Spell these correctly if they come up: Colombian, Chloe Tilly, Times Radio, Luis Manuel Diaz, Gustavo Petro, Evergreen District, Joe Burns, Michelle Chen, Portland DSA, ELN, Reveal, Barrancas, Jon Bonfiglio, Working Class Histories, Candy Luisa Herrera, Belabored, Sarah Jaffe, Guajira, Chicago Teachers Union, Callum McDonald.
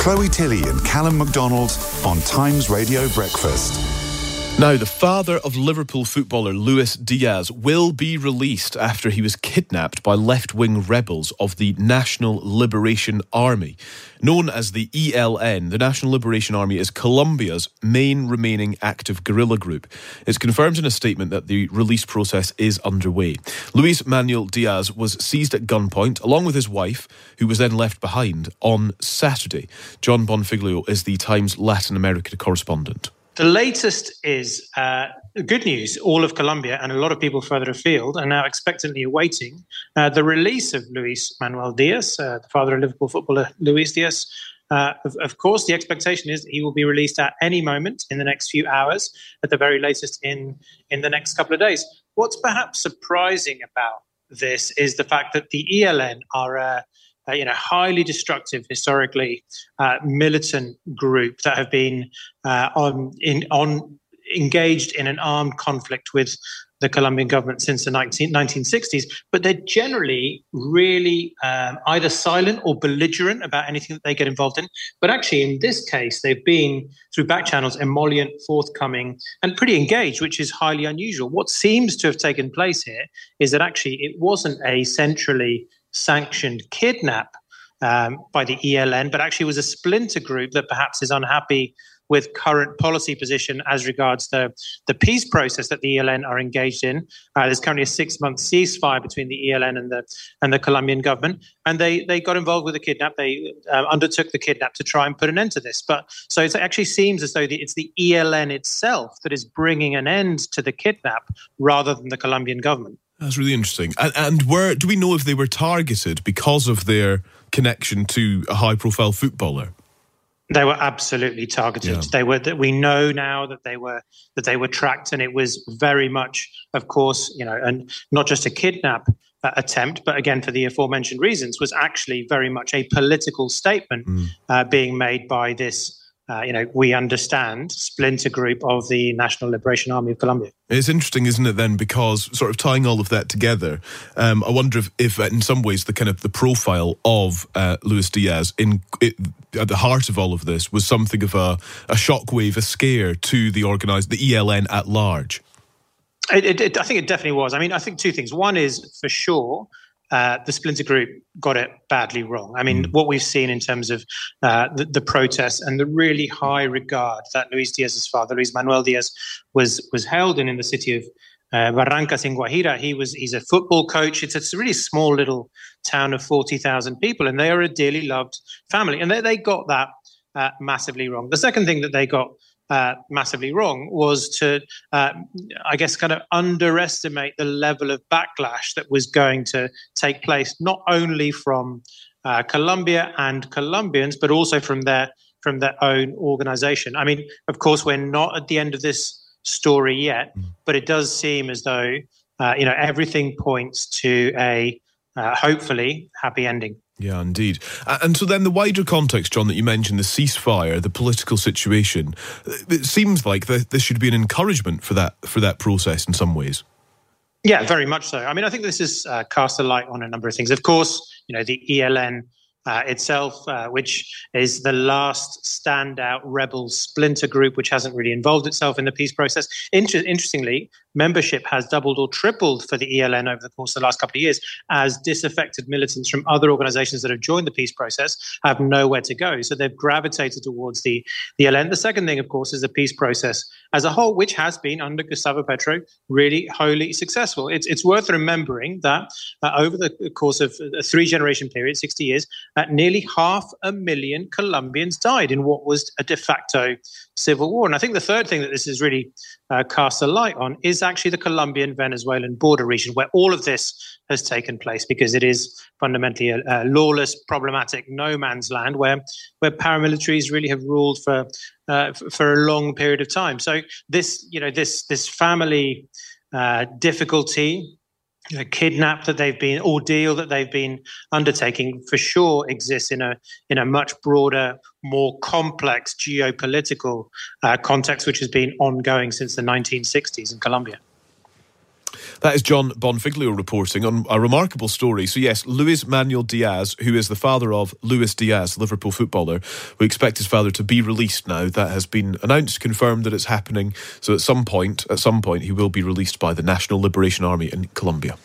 Chloe Tilly and Callum McDonald on Times Radio Breakfast. Now, the father of Liverpool footballer Luis Diaz will be released after he was kidnapped by left-wing rebels of the National Liberation Army. Known as the ELN, the National Liberation Army is Colombia's main remaining active guerrilla group. It's confirmed in a statement that the release process is underway. Luis Manuel Diaz was seized at gunpoint, along with his wife, who was then left behind, on Saturday. Jon Bonfiglio is the Times Latin America correspondent. The latest is good news. All of Colombia and a lot of people further afield are now expectantly awaiting the release of Luis Manuel Diaz, the father of Liverpool footballer Luis Diaz. Of course, the expectation is that he will be released at any moment in the next few hours, at the very latest in the next couple of days. What's perhaps surprising about this is the fact that the ELN are highly destructive, historically militant group that have been engaged in an armed conflict with the Colombian government since the 1960s. But they're generally really either silent or belligerent about anything that they get involved in. But actually, in this case, they've been, through back channels, emollient, forthcoming, and pretty engaged, which is highly unusual. What seems to have taken place here is that actually it wasn't a centrally sanctioned kidnap by the ELN, but actually was a splinter group that perhaps is unhappy with current policy position as regards the peace process that the ELN are engaged in. There's currently a 6-month ceasefire between the ELN and the Colombian government, and they got involved with the kidnap. They undertook the kidnap to try and put an end to this. But so it actually seems as though it's the ELN itself that is bringing an end to the kidnap rather than the Colombian government. That's really interesting. And do we know if they were targeted because of their connection to a high-profile footballer? They were absolutely targeted. Yeah. We know now that they were tracked, and it was very much, of course, and not just a kidnap attempt, but again, for the aforementioned reasons, was actually very much a political statement being made by this. We understand splinter group of the National Liberation Army of Colombia. It's interesting, isn't it, then, because sort of tying all of that together, I wonder if in some ways, the profile of Luis Diaz at the heart of all of this was something of a shockwave, a scare to the ELN at large. I think it definitely was. I mean, I think two things. One is, for sure, the splinter group got it badly wrong. I mean, what we've seen in terms of the protests and the really high regard that Luis Diaz's father, Luis Manuel Diaz, was held in the city of Barrancas in Guajira. He's a football coach. It's a really small little town of 40,000 people, and they are a dearly loved family. And they got that massively wrong. The second thing that they got massively wrong was to, underestimate the level of backlash that was going to take place, not only from Colombia and Colombians, but also from their own organisation. I mean, of course, we're not at the end of this story yet, but it does seem as though everything points to a hopefully happy ending. Yeah, indeed. And so then the wider context, John, that you mentioned, the ceasefire, the political situation, it seems like there should be an encouragement for that process in some ways. Yeah, very much so. I mean, I think this has cast a light on a number of things. Of course, the ELN itself, which is the last standout rebel splinter group, which hasn't really involved itself in the peace process. Interestingly, membership has doubled or tripled for the ELN over the course of the last couple of years, as disaffected militants from other organizations that have joined the peace process have nowhere to go. So they've gravitated towards the ELN. The second thing, of course, is the peace process as a whole, which has been, under Gustavo Petro, really wholly successful. It's worth remembering that over the course of a three-generation period, 60 years, nearly 500,000 Colombians died in what was a de facto civil war. And I think the third thing that this has really cast a light on is actually the Colombian-Venezuelan border region, where all of this has taken place, because it is fundamentally a lawless, problematic no man's land where paramilitaries really have ruled for a long period of time. So this family difficulty, kidnap that they've been, ordeal that they've been undertaking, for sure exists in a much broader, more complex geopolitical context, which has been ongoing since the 1960s in Colombia. That is Jon Bonfiglio reporting on a remarkable story. So yes, Luis Manuel Diaz, who is the father of Luis Diaz, Liverpool footballer. We expect his father to be released now. That has been announced, confirmed that it's happening. So at some point he will be released by the National Liberation Army in Colombia.